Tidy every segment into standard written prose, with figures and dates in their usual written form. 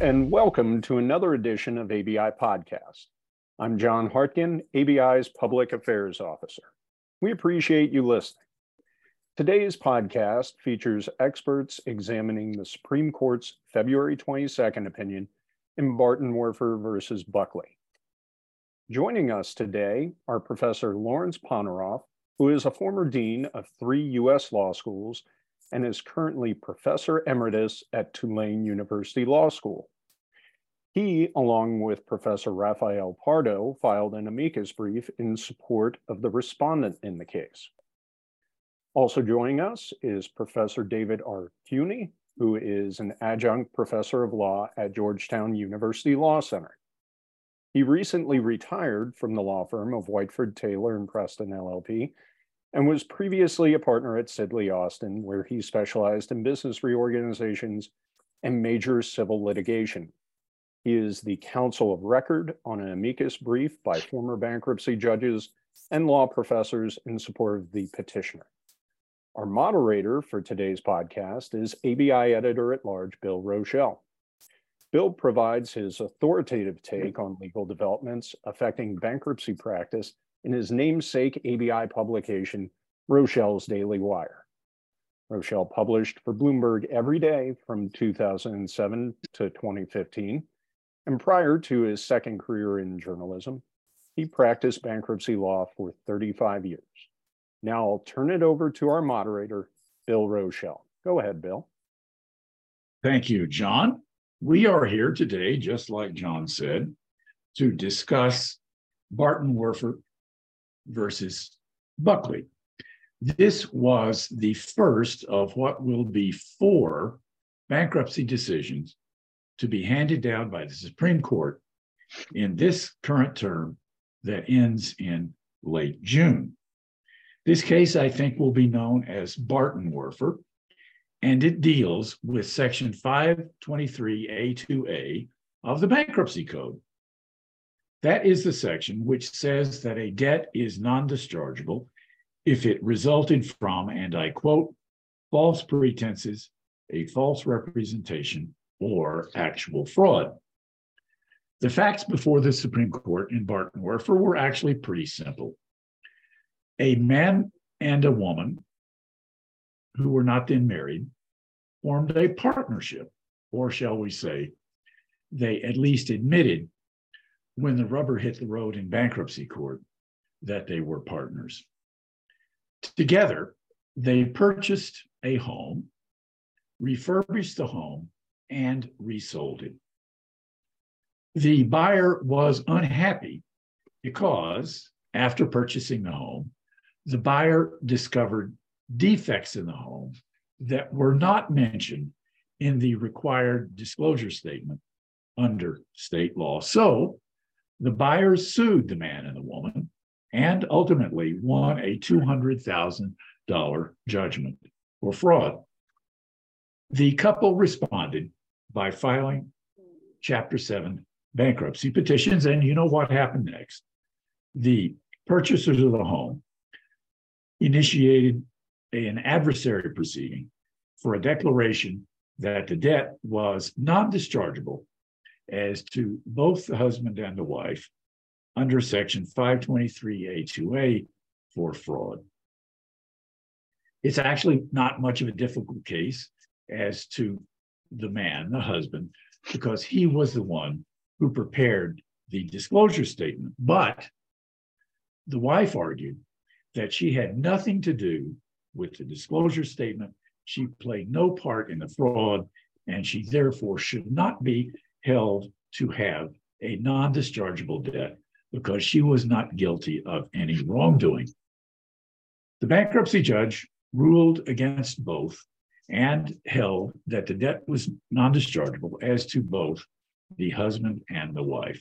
and welcome to another edition of ABI Podcast. I'm John Hartkin, ABI's Public Affairs Officer. We appreciate you listening. Today's podcast features experts examining the Supreme Court's February 22nd opinion in Bartenwerfer v. Buckley. Joining us today are Professor Lawrence Ponoroff, who is a former dean of three U.S. law schools and is currently Professor Emeritus at Tulane University Law School. He, along with Professor Rafael Pardo, filed an amicus brief in support of the respondent in the case. Also joining us is Professor David R. Kuney, who is an adjunct professor of law at Georgetown University Law Center. He recently retired from the law firm of Whiteford Taylor and Preston LLP, and was previously a partner at Sidley Austin, where he specialized in business reorganizations and major civil litigation. He is the counsel of record on an amicus brief by former bankruptcy judges and law professors in support of the petitioner. Our moderator for today's podcast is ABI Editor-at-Large Bill Rochelle. Bill provides his authoritative take on legal developments affecting bankruptcy practice in his namesake ABI publication, Rochelle's Daily Wire. Rochelle published for Bloomberg every day from 2007 to 2015, and prior to his second career in journalism, he practiced bankruptcy law for 35 years. Now I'll turn it over to our moderator, Bill Rochelle. Go ahead, Bill. Thank you, John. We are here today, just like John said, to discuss Bartenwerfer versus Buckley. This was the first of what will be four bankruptcy decisions to be handed down by the Supreme Court in this current term that ends in late June. This case, I think, will be known as Bartenwerfer, and it deals with Section 523(a)(2)(A) of the Bankruptcy Code. That is the section which says that a debt is non-dischargeable if it resulted from, and I quote, false pretenses, a false representation, or actual fraud. The facts before the Supreme Court in Bartenwerfer were actually pretty simple. A man and a woman who were not then married formed a partnership, or shall we say, they at least admitted when the rubber hit the road in bankruptcy court that they were partners. Together, they purchased a home, refurbished the home, and resold it. The buyer was unhappy because after purchasing the home, the buyer discovered defects in the home that were not mentioned in the required disclosure statement under state law. So the buyers sued the man and the woman and ultimately won a $200,000 judgment for fraud. The couple responded by filing Chapter 7 bankruptcy petitions, and you know what happened next. The purchasers of the home initiated an adversary proceeding for a declaration that the debt was non-dischargeable as to both the husband and the wife under Section 523(a)(2)(A) for fraud. It's actually not much of a difficult case as to the man, the husband, because he was the one who prepared the disclosure statement. But the wife argued that she had nothing to do with the disclosure statement. She played no part in the fraud, and she therefore should not be held to have a non-dischargeable debt because she was not guilty of any wrongdoing. The bankruptcy judge ruled against both and held that the debt was non-dischargeable as to both the husband and the wife.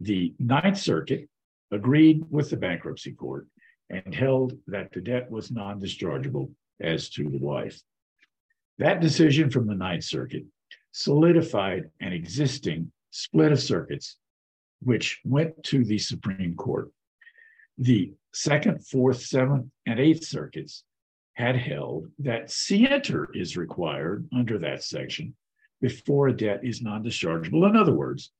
The Ninth Circuit agreed with the bankruptcy court and held that the debt was non-dischargeable as to the wife. That decision from the Ninth Circuit solidified an existing split of circuits, which went to the Supreme Court. The Second, Fourth, Seventh, and Eighth Circuits had held that scienter is required under that section before a debt is non-dischargeable. In other words,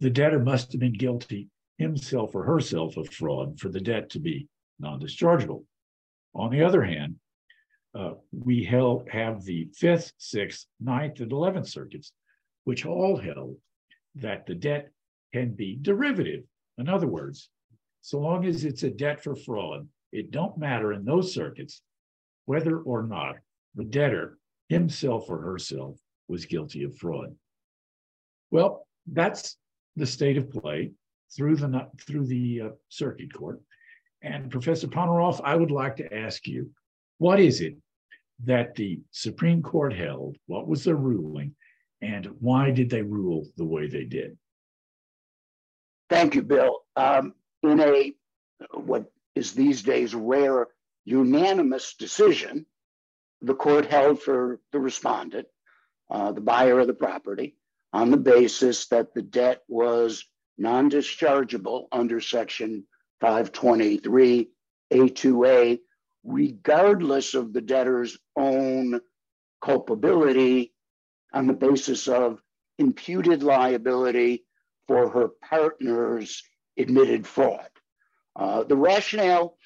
the debtor must have been guilty himself or herself of fraud for the debt to be non-dischargeable. On the other hand, we have the 5th, 6th, 9th, and 11th circuits, which all held that the debt can be derivative. In other words, so long as it's a debt for fraud, it don't matter in those circuits whether or not the debtor himself or herself was guilty of fraud. Well, that's the state of play through the circuit court. And Professor Ponoroff, I would like to ask you, what is it that the Supreme Court held? What was their ruling? And why did they rule the way they did? Thank you, Bill. In a what is these days rare unanimous decision, the court held for the respondent, the buyer of the property, on the basis that the debt was non-dischargeable under Section 523(a)(2)(A), regardless of the debtor's own culpability, on the basis of imputed liability for her partner's admitted fraud. The rationale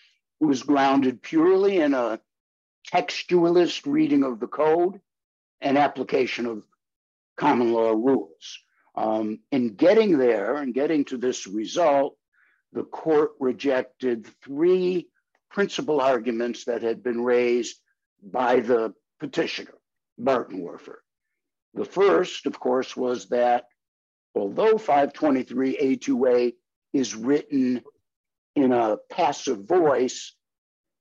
was grounded purely in a textualist reading of the code and application of common law rules. In getting there and getting to this result, the court rejected three principal arguments that had been raised by the petitioner, Bartenwerfer. The first, of course, was that although 523(a)(2)(A) is written in a passive voice,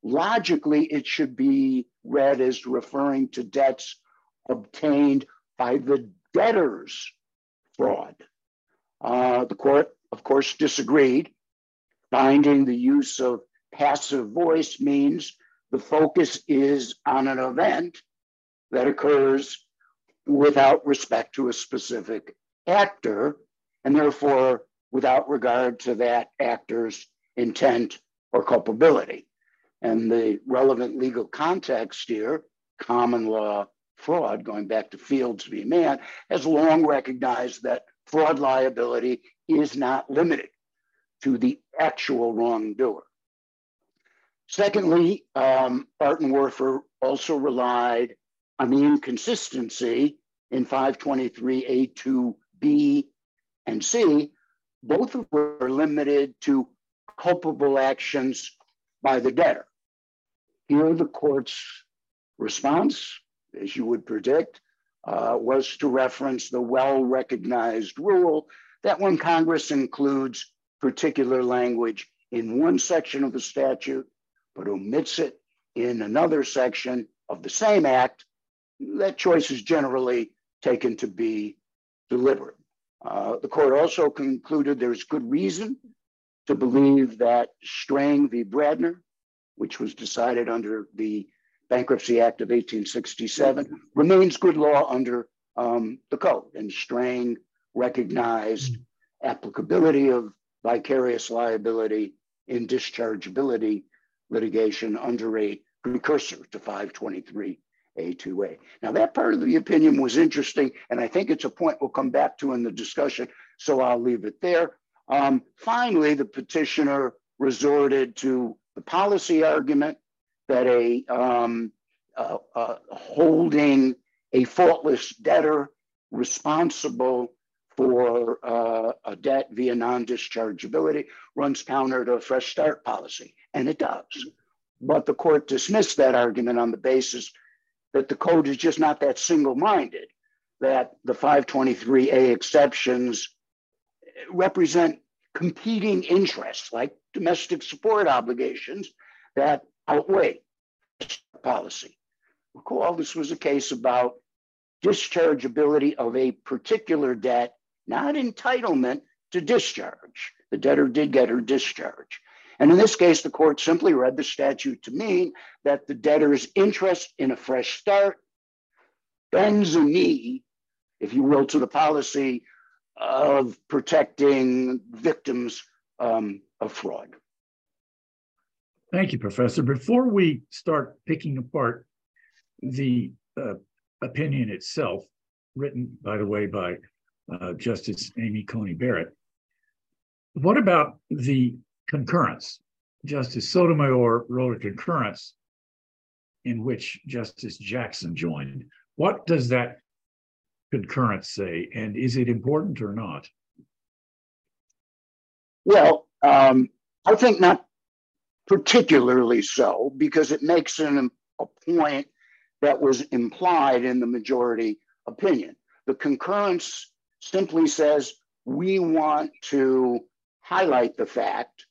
logically it should be read as referring to debts obtained by the debtor's fraud. The court, of course, disagreed, finding the use of passive voice means the focus is on an event that occurs without respect to a specific actor, and therefore without regard to that actor's intent or culpability. And the relevant legal context here, common law fraud, going back to Fields v. Mann, has long recognized that fraud liability is not limited to the actual wrongdoer. Secondly, Bartenwerfer also relied on the inconsistency in 523(a)(2)(B) and C, both of which are limited to culpable actions by the debtor. Here, the court's response, as you would predict, was to reference the well-recognized rule that when Congress includes particular language in one section of the statute, but omits it in another section of the same act, that choice is generally taken to be deliberate. The court also concluded there's good reason to believe that Strang v. Bradner, which was decided under the Bankruptcy Act of 1867, remains good law under the code. And Strang recognized applicability of vicarious liability in dischargeability litigation under a precursor to 523(a)(2)(A). Now, that part of the opinion was interesting, and I think it's a point we'll come back to in the discussion, so I'll leave it there. Finally, the petitioner resorted to the policy argument that holding a faultless debtor responsible for a debt via non-dischargeability runs counter to a fresh start policy, and it does. But the court dismissed that argument on the basis that the code is just not that single-minded, that the 523A exceptions represent competing interests like domestic support obligations that outweigh policy. Recall, this was a case about dischargeability of a particular debt, not entitlement to discharge. The debtor did get her discharge. And in this case, the court simply read the statute to mean that the debtor's interest in a fresh start bends a knee, if you will, to the policy of protecting victims of fraud. Thank you, Professor. Before we start picking apart the opinion itself, written, by the way, by Justice Amy Coney Barrett. What about the concurrence? Justice Sotomayor wrote a concurrence in which Justice Jackson joined. What does that concurrence say, and is it important or not? Well, I think not particularly so, because it makes a point that was implied in the majority opinion. The concurrence simply says we want to highlight the fact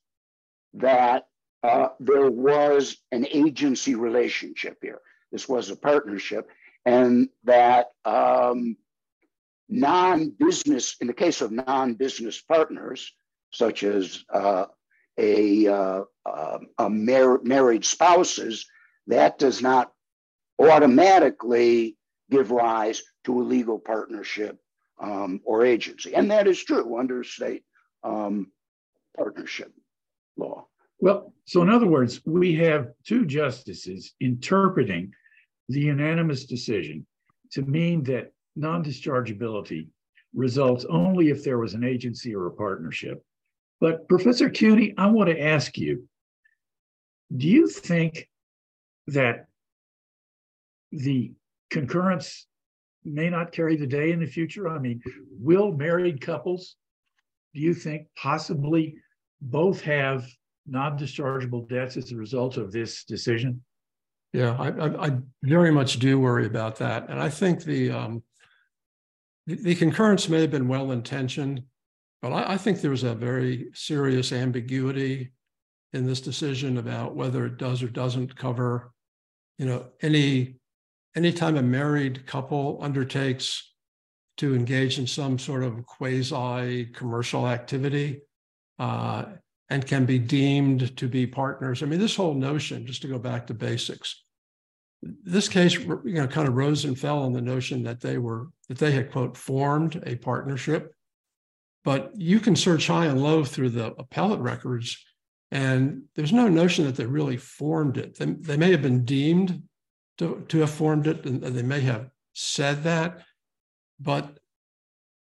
that there was an agency relationship here. This was a partnership, and that non-business, in the case of non-business partners, such as married spouses, that does not automatically give rise to a legal partnership or agency. And that is true under state partnership law. Well, so in other words, we have two justices interpreting the unanimous decision to mean that non-dischargeability results only if there was an agency or a partnership. But Professor Kuney, I want to ask you, do you think that the concurrence may not carry the day in the future? I mean, will married couples, do you think, possibly both have non-dischargeable debts as a result of this decision? Yeah, I very much do worry about that. And I think the concurrence may have been well-intentioned, but I think there's a very serious ambiguity in this decision about whether it does or doesn't cover, you know, any time a married couple undertakes to engage in some sort of quasi-commercial activity and can be deemed to be partners. I mean, this whole notion, just to go back to basics, this case, you know, kind of rose and fell on the notion that they had, quote, formed a partnership. But you can search high and low through the appellate records, and there's no notion that they really formed it. They may have been deemed to have formed it, and they may have said that, but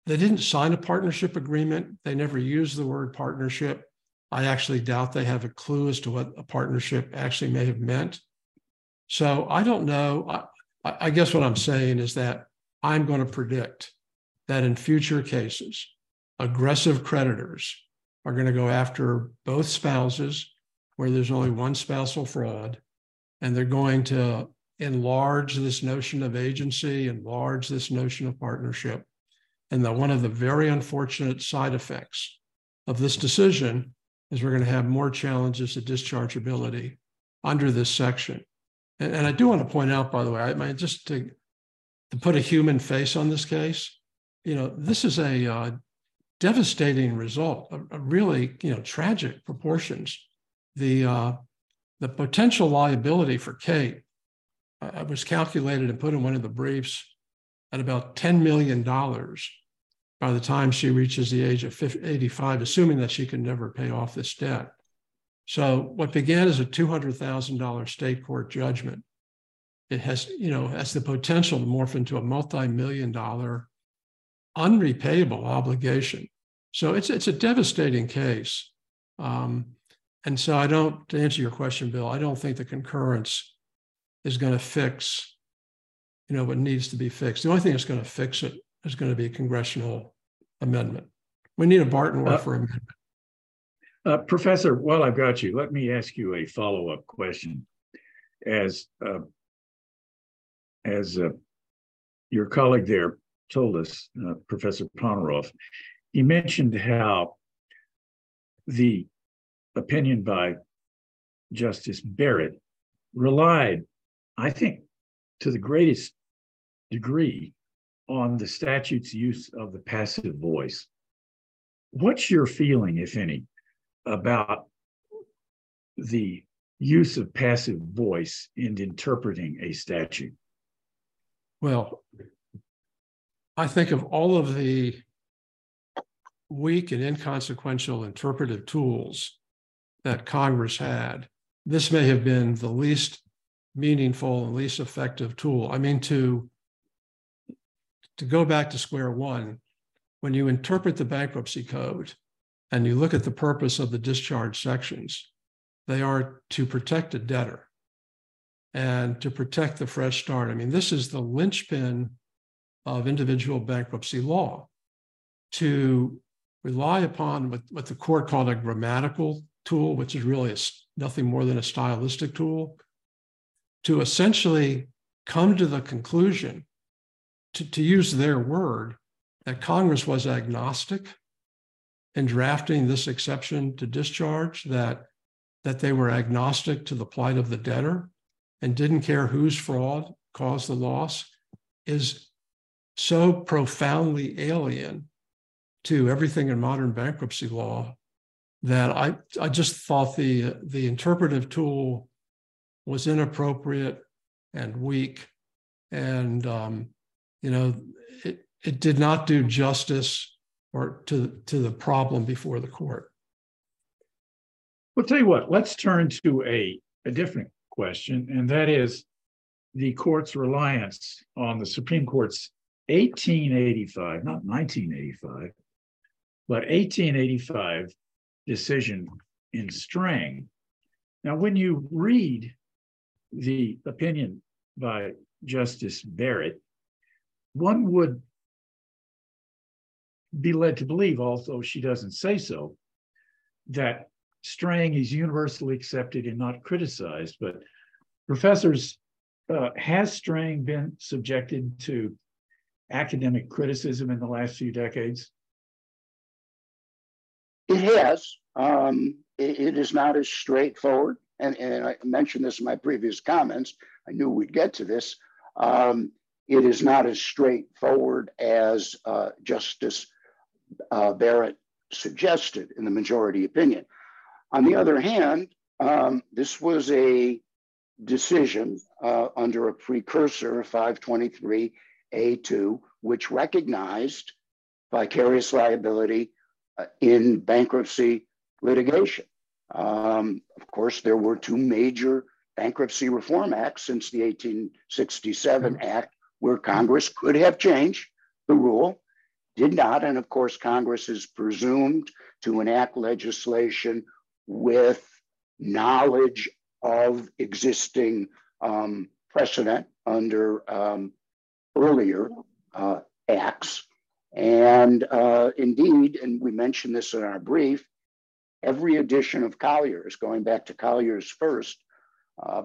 they didn't sign a partnership agreement. They never used the word partnership. I actually doubt they have a clue as to what a partnership actually may have meant. So I don't know. I guess what I'm saying is that I'm going to predict that in future cases, aggressive creditors are going to go after both spouses where there's only one spousal fraud, and they're going to enlarge this notion of agency, enlarge this notion of partnership. And that one of the very unfortunate side effects of this decision is we're going to have more challenges to dischargeability under this section. And I do want to point out, by the way, I mean, just to put a human face on this case, you know, this is a devastating result, a really, you know, tragic proportions. The potential liability for Kate was calculated and put in one of the briefs at about $10 million by the time she reaches the age of 85, assuming that she can never pay off this debt. So what began as a $200,000 state court judgment, it has, you know, has the potential to morph into a multi-million-dollar unrepayable obligation. So it's a devastating case. And so I don't, to answer your question, Bill, I don't think the concurrence is going to fix, you know, what needs to be fixed. The only thing that's going to fix it is going to be a congressional amendment. We need a Bartenwerfer amendment. Professor, while I've got you, let me ask you a follow-up question. As your colleague there told us, Professor Ponoroff, he mentioned how the opinion by Justice Barrett relied, I think, to the greatest degree on the statute's use of the passive voice. What's your feeling, if any, about the use of passive voice in interpreting a statute? Well, I think of all of the weak and inconsequential interpretive tools that Congress had, this may have been the least meaningful and least effective tool. I mean, to to go back to square one, when you interpret the bankruptcy code and you look at the purpose of the discharge sections, they are to protect a debtor and to protect the fresh start. I mean, this is the linchpin of individual bankruptcy law, to rely upon what the court called a grammatical tool, which is really nothing more than a stylistic tool, to essentially come to the conclusion, to use their word, that Congress was agnostic in drafting this exception to discharge, that they were agnostic to the plight of the debtor and didn't care whose fraud caused the loss, is so profoundly alien to everything in modern bankruptcy law that I just thought the interpretive tool was inappropriate and weak, and it did not do justice or to the problem before the court. Well, tell you what, let's turn to a different question, and that is the court's reliance on the Supreme Court's 1885, not 1985, but 1885 decision in Strang. Now, when you read the opinion by Justice Barrett, one would be led to believe, although she doesn't say so, that Strang is universally accepted and not criticized. But professors, has Strang been subjected to academic criticism in the last few decades? It has. It is not as straightforward. And I mentioned this in my previous comments. I knew we'd get to this. It is not as straightforward as Justice Barrett suggested in the majority opinion. On the other hand, this was a decision under a precursor, 523(a)(2), which recognized vicarious liability in bankruptcy litigation. Of course, there were two major bankruptcy reform acts since the 1867 Act, where Congress could have changed the rule, did not. And of course, Congress is presumed to enact legislation with knowledge of existing precedent under earlier acts. And indeed, and we mentioned this in our brief, every edition of Collier's, going back to Collier's first,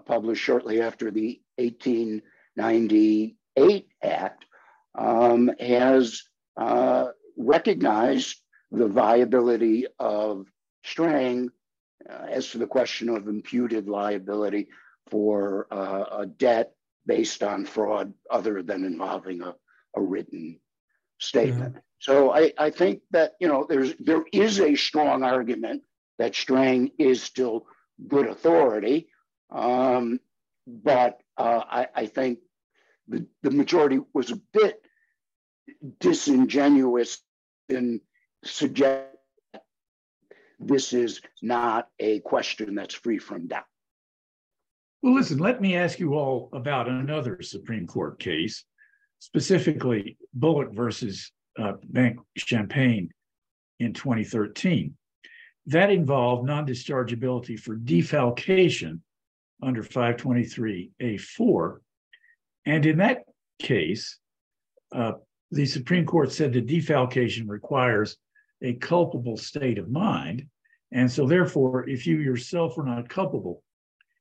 published shortly after the 1898 Act, has recognized the viability of Strang as to the question of imputed liability for a debt based on fraud other than involving a written statement. Yeah. So I think that, there is a strong argument that Strang is still good authority, but I think the majority was a bit disingenuous in suggesting this is not a question that's free from doubt. Well, listen, let me ask you all about another Supreme Court case, specifically Bullock versus Bank Champagne in 2013. That involved non-dischargeability for defalcation under 523(a)(4). And in that case, the Supreme Court said that defalcation requires a culpable state of mind. And so therefore, if you yourself were not culpable,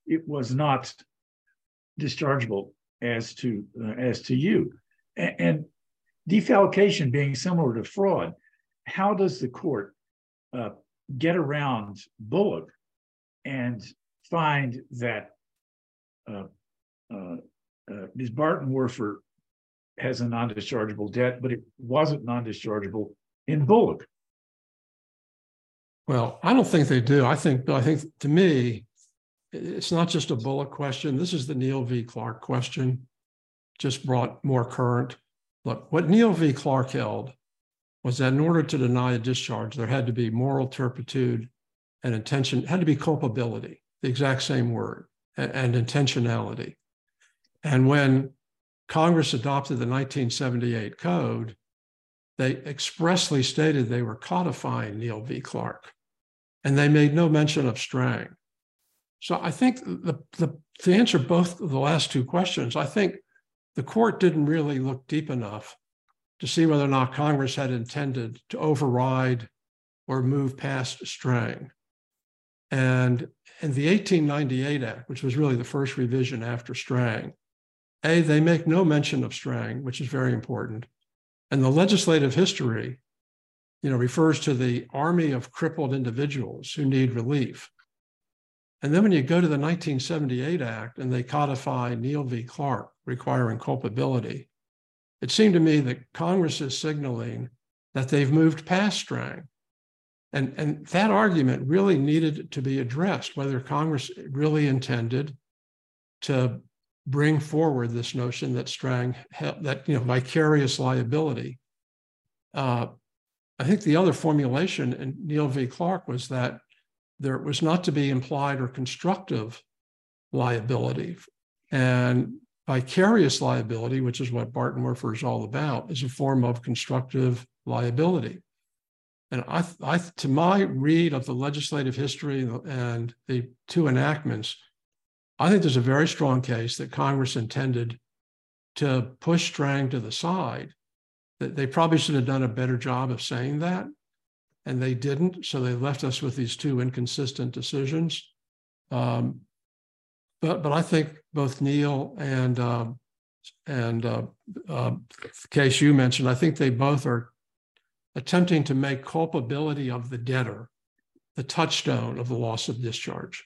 it was not dischargeable as to you. And defalcation being similar to fraud, how does the court get around Bullock and find that Ms. Bartenwerfer has a non-dischargeable debt, but it wasn't non-dischargeable in Bullock? Well, I don't think they do. I think to me, it's not just a Bullock question. This is the Neil v. Clark question, just brought more current. Look, what Neil v. Clark held was that in order to deny a discharge, there had to be moral turpitude and intention, had to be culpability, the exact same word, and intentionality. And when Congress adopted the 1978 code, they expressly stated they were codifying Neil v. Clark, and they made no mention of Strang. So I think to answer both of the last two questions, I think the court didn't really look deep enough to see whether or not Congress had intended to override or move past Strang. And in the 1898 Act, which was really the first revision after Strang, they make no mention of Strang, which is very important. And the legislative history, refers to the army of crippled individuals who need relief. And then when you go to the 1978 Act and they codify Neil v. Clark requiring culpability, it seemed to me that Congress is signaling that they've moved past Strang. And that argument really needed to be addressed, whether Congress really intended to bring forward this notion that Strang, vicarious liability. I think the other formulation in Neil v. Clark was that there was not to be implied or constructive liability. And vicarious liability, which is what Bartenwerfer is all about, is a form of constructive liability. And I to my read of the legislative history and the two enactments, I think there's a very strong case that Congress intended to push Strang to the side. That they probably should have done a better job of saying that, and they didn't. So they left us with these two inconsistent decisions. But I think both Neil and the case you mentioned, I think they both are attempting to make culpability of the debtor the touchstone of the loss of discharge.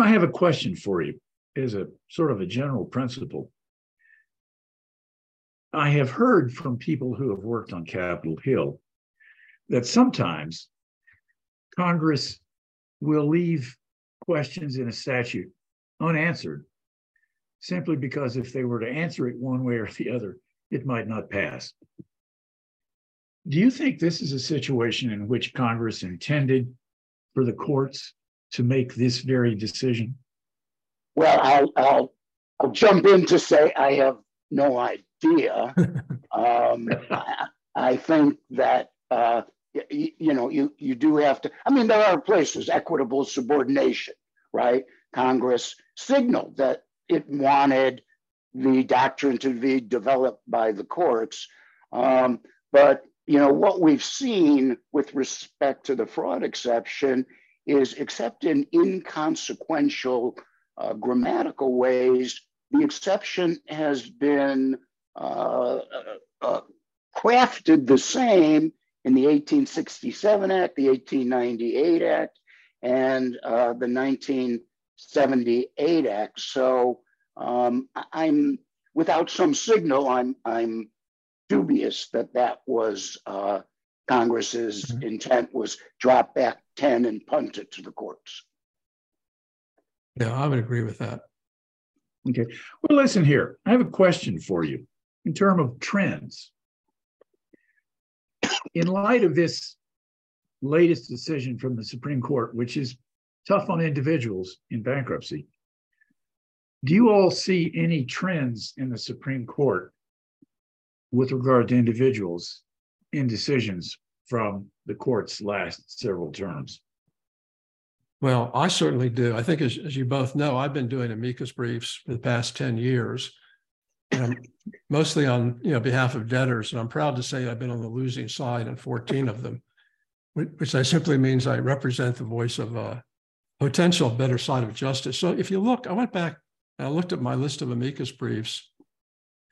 I have a question for you as a sort of a general principle. I have heard from people who have worked on Capitol Hill that sometimes Congress will leave questions in a statute unanswered simply because if they were to answer it one way or the other, it might not pass. Do you think this is a situation in which Congress intended for the courts to make this very decision? Well, I'll jump in to say I have no idea. I think that, you do have to, there are places, equitable subordination, right? Congress signaled that it wanted the doctrine to be developed by the courts. But what we've seen with respect to the fraud exception is, except in inconsequential grammatical ways, the exception has been crafted the same in the 1867 Act, the 1898 Act, and the 1978 Act. So I'm, without some signal, I'm dubious that that was Congress's intent was drop back 10 and punt it to the courts. Yeah, I would agree with that. Okay. Well, listen here. I have a question for you in terms of trends. In light of this latest decision from the Supreme Court, which is tough on individuals in bankruptcy, do you all see any trends in the Supreme Court with regard to individuals in decisions from the court's last several terms? Well, I certainly do. I think, as you both know, I've been doing amicus briefs for the past 10 years, mostly on behalf of debtors. And I'm proud to say I've been on the losing side in 14 of them, which simply means I represent the voice of a potential better side of justice. So if you look, I went back and I looked at my list of amicus briefs,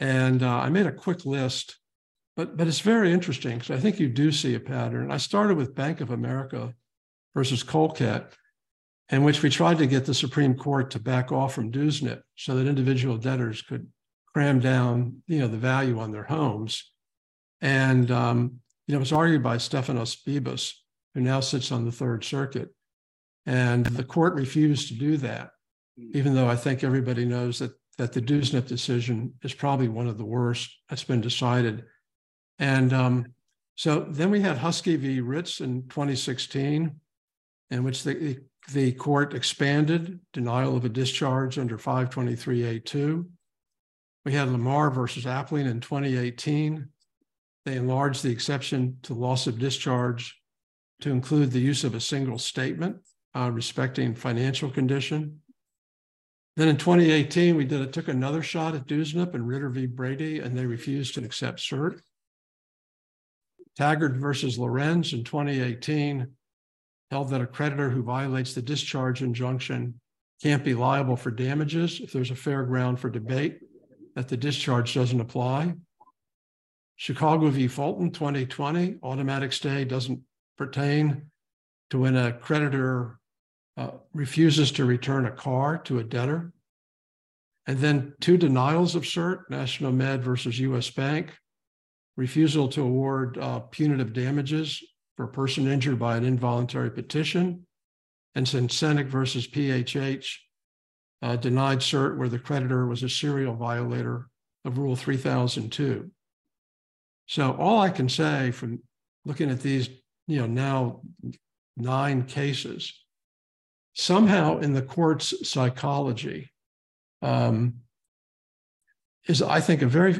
and I made a quick list. But it's very interesting because I think you do see a pattern. I started with Bank of America versus Colquette, in which we tried to get the Supreme Court to back off from Dewsnup so that individual debtors could cram down, the value on their homes. And it was argued by Stephanos Bibas, who now sits on the Third Circuit, and the court refused to do that, even though I think everybody knows that the Dewsnup decision is probably one of the worst that's been decided. And so then we had Husky v. Ritz in 2016, in which the court expanded denial of a discharge under 523(a)(2). We had Lamar versus Appling in 2018. They enlarged the exception to loss of discharge to include the use of a single statement respecting financial condition. Then in 2018, we took another shot at Dewsnup and Ritter v. Brady, and they refused to accept cert. Taggart versus Lorenz in 2018 held that a creditor who violates the discharge injunction can't be liable for damages if there's a fair ground for debate that the discharge doesn't apply. Chicago v. Fulton 2020, automatic stay doesn't pertain to when a creditor refuses to return a car to a debtor. And then two denials of cert, National Med versus US Bank, refusal to award punitive damages for a person injured by an involuntary petition, and Senek versus PHH denied cert where the creditor was a serial violator of Rule 3002. So all I can say from looking at these, now 9 cases, somehow in the court's psychology is, I think, a very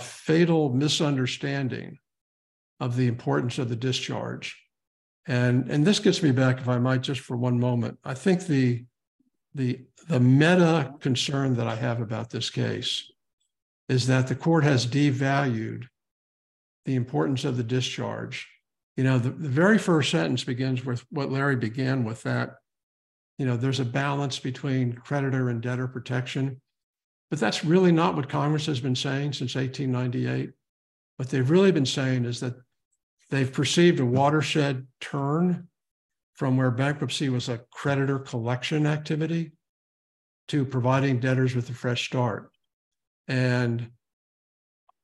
fatal misunderstanding of the importance of the discharge. And this gets me back, if I might, just for one moment. I think the meta concern that I have about this case is that the court has devalued the importance of the discharge. The very first sentence begins with what Larry began with, that, there's a balance between creditor and debtor protection. But that's really not what Congress has been saying since 1898. What they've really been saying is that they've perceived a watershed turn from where bankruptcy was a creditor collection activity to providing debtors with a fresh start. And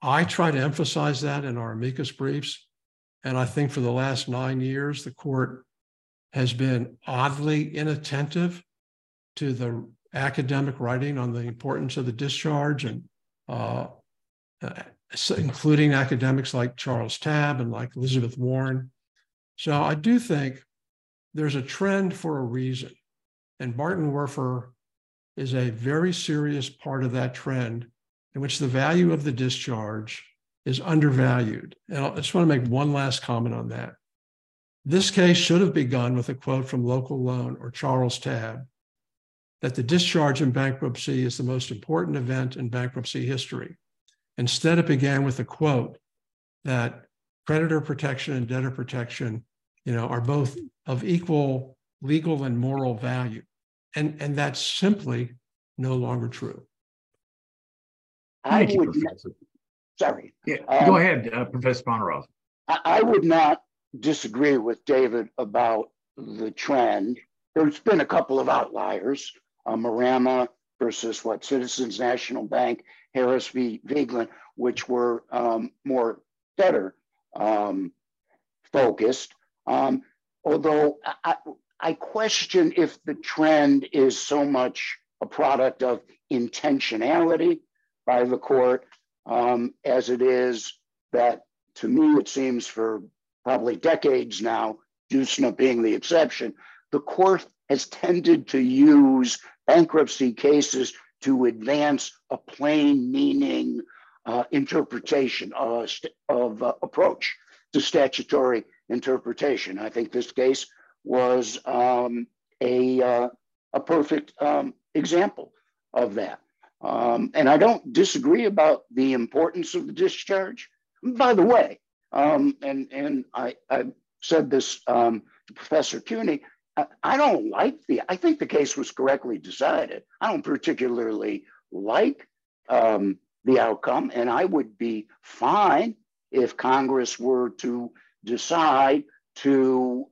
I try to emphasize that in our amicus briefs. And I think for the last 9 years, the court has been oddly inattentive to the academic writing on the importance of the discharge, and including academics like Charles Tabb and like Elizabeth Warren. So I do think there's a trend for a reason. And Bartenwerfer is a very serious part of that trend in which the value of the discharge is undervalued. And I just want to make one last comment on that. This case should have begun with a quote from Local Loan or Charles Tabb that the discharge in bankruptcy is the most important event in bankruptcy history. Instead, it began with a quote that creditor protection and debtor protection, are both of equal legal and moral value. And that's simply no longer true. Thank you, Professor. Sorry. Yeah, go ahead, Professor Ponoroff. I would not disagree with David about the trend. There's been a couple of outliers, Marama versus Citizens National Bank, Harris v. Vigeland, which were more debtor focused. Although I question if the trend is so much a product of intentionality by the court as it is that, to me, it seems for probably decades now, Dewsnup being the exception, the court has tended to use bankruptcy cases to advance a plain meaning interpretation of approach to statutory interpretation. I think this case was a perfect example of that. And I don't disagree about the importance of the discharge. By the way, and I said this to Professor Kuney, I don't like I think the case was correctly decided. I don't particularly like the outcome, and I would be fine if Congress were to decide to,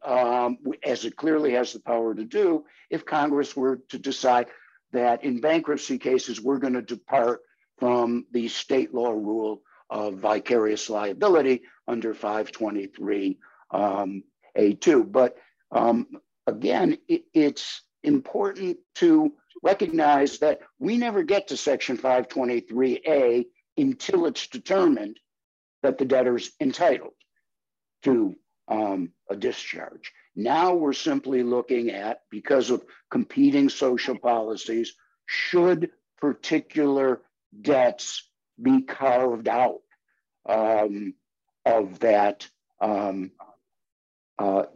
as it clearly has the power to do, if Congress were to decide that in bankruptcy cases, we're going to depart from the state law rule of vicarious liability under 523 A2. But again, it's important to recognize that we never get to Section 523A until it's determined that the debtor's entitled to a discharge. Now we're simply looking at, because of competing social policies, should particular debts be carved out of that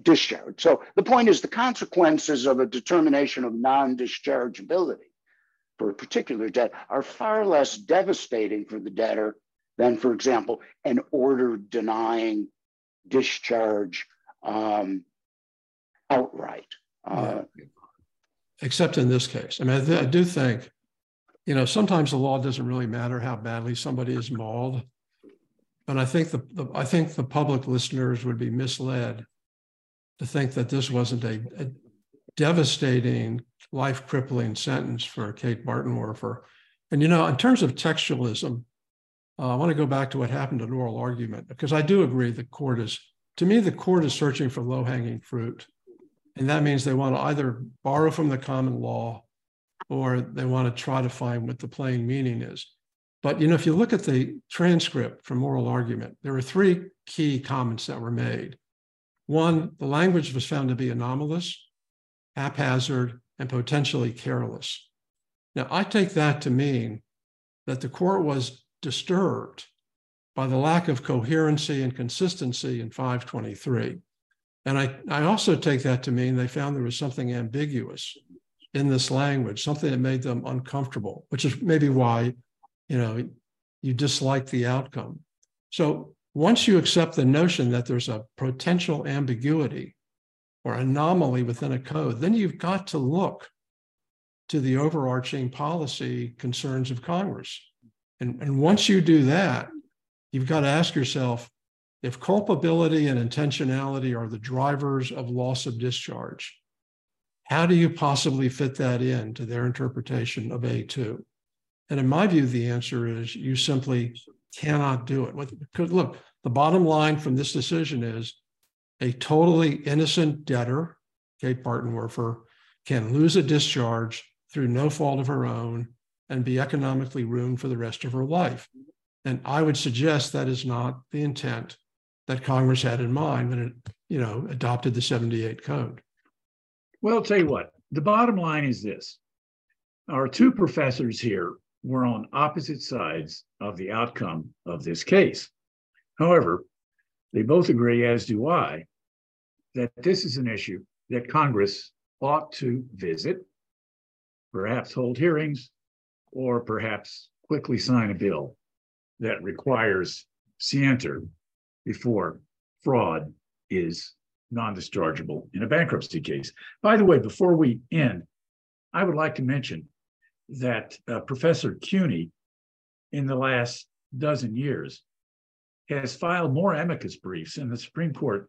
discharge. So the point is, the consequences of a determination of non-dischargeability for a particular debt are far less devastating for the debtor than, for example, an order denying discharge outright. Yeah. Except in this case. I mean, I do think, you know, sometimes the law doesn't really matter how badly somebody is mauled, but I think the public listeners would be misled to think that this wasn't a devastating, life-crippling sentence for Kate Bartenwerfer. And, you know, in terms of textualism, I want to go back to what happened in oral argument, because I do agree the court is, to me, the court is searching for low-hanging fruit. And that means they want to either borrow from the common law or they want to try to find what the plain meaning is. But, you know, if you look at the transcript from oral argument, there were three key comments that were made. One, the language was found to be anomalous, haphazard, and potentially careless. Now, I take that to mean that the court was disturbed by the lack of coherency and consistency in 523. And I also take that to mean they found there was something ambiguous in this language, something that made them uncomfortable, which is maybe why, you know, you dislike the outcome. So once you accept the notion that there's a potential ambiguity or anomaly within a code, then you've got to look to the overarching policy concerns of Congress. And once you do that, you've got to ask yourself, if culpability and intentionality are the drivers of loss of discharge, how do you possibly fit that in to their interpretation of A2? And in my view, the answer is you simply cannot do it. Look, the bottom line from this decision is a totally innocent debtor, Kate Bartenwerfer, can lose a discharge through no fault of her own and be economically ruined for the rest of her life. And I would suggest that is not the intent that Congress had in mind when it, you know, adopted the 78 code. Well, I'll tell you what, the bottom line is this. Our two professors here were on opposite sides of the outcome of this case. However, they both agree, as do I, that this is an issue that Congress ought to visit, perhaps hold hearings, or perhaps quickly sign a bill that requires scienter before fraud is non-dischargeable in a bankruptcy case. By the way, before we end, I would like to mention that Professor Kuney, in the last dozen years, has filed more amicus briefs in the Supreme Court,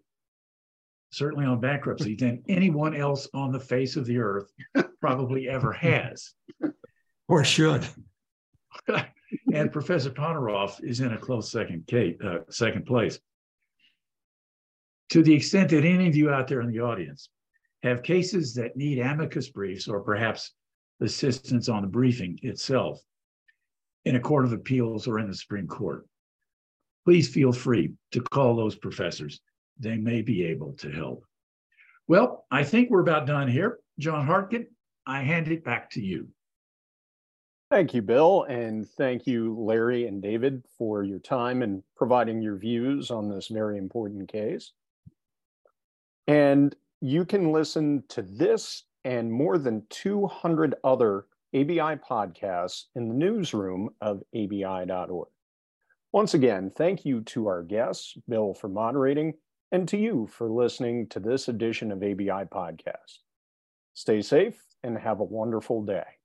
certainly on bankruptcy, than anyone else on the face of the earth probably ever has. Or should. And Professor Ponoroff is in a close second place. To the extent that any of you out there in the audience have cases that need amicus briefs or perhaps assistance on the briefing itself in a court of appeals or in the Supreme Court, please feel free to call those professors. They may be able to help. Well, I think we're about done here. John Hartkin, I hand it back to you. Thank you, Bill, and thank you, Larry and David, for your time and providing your views on this very important case. And you can listen to this and more than 200 other ABI podcasts in the newsroom of ABI.org. Once again, thank you to our guests, Bill, for moderating, and to you for listening to this edition of ABI Podcast. Stay safe and have a wonderful day.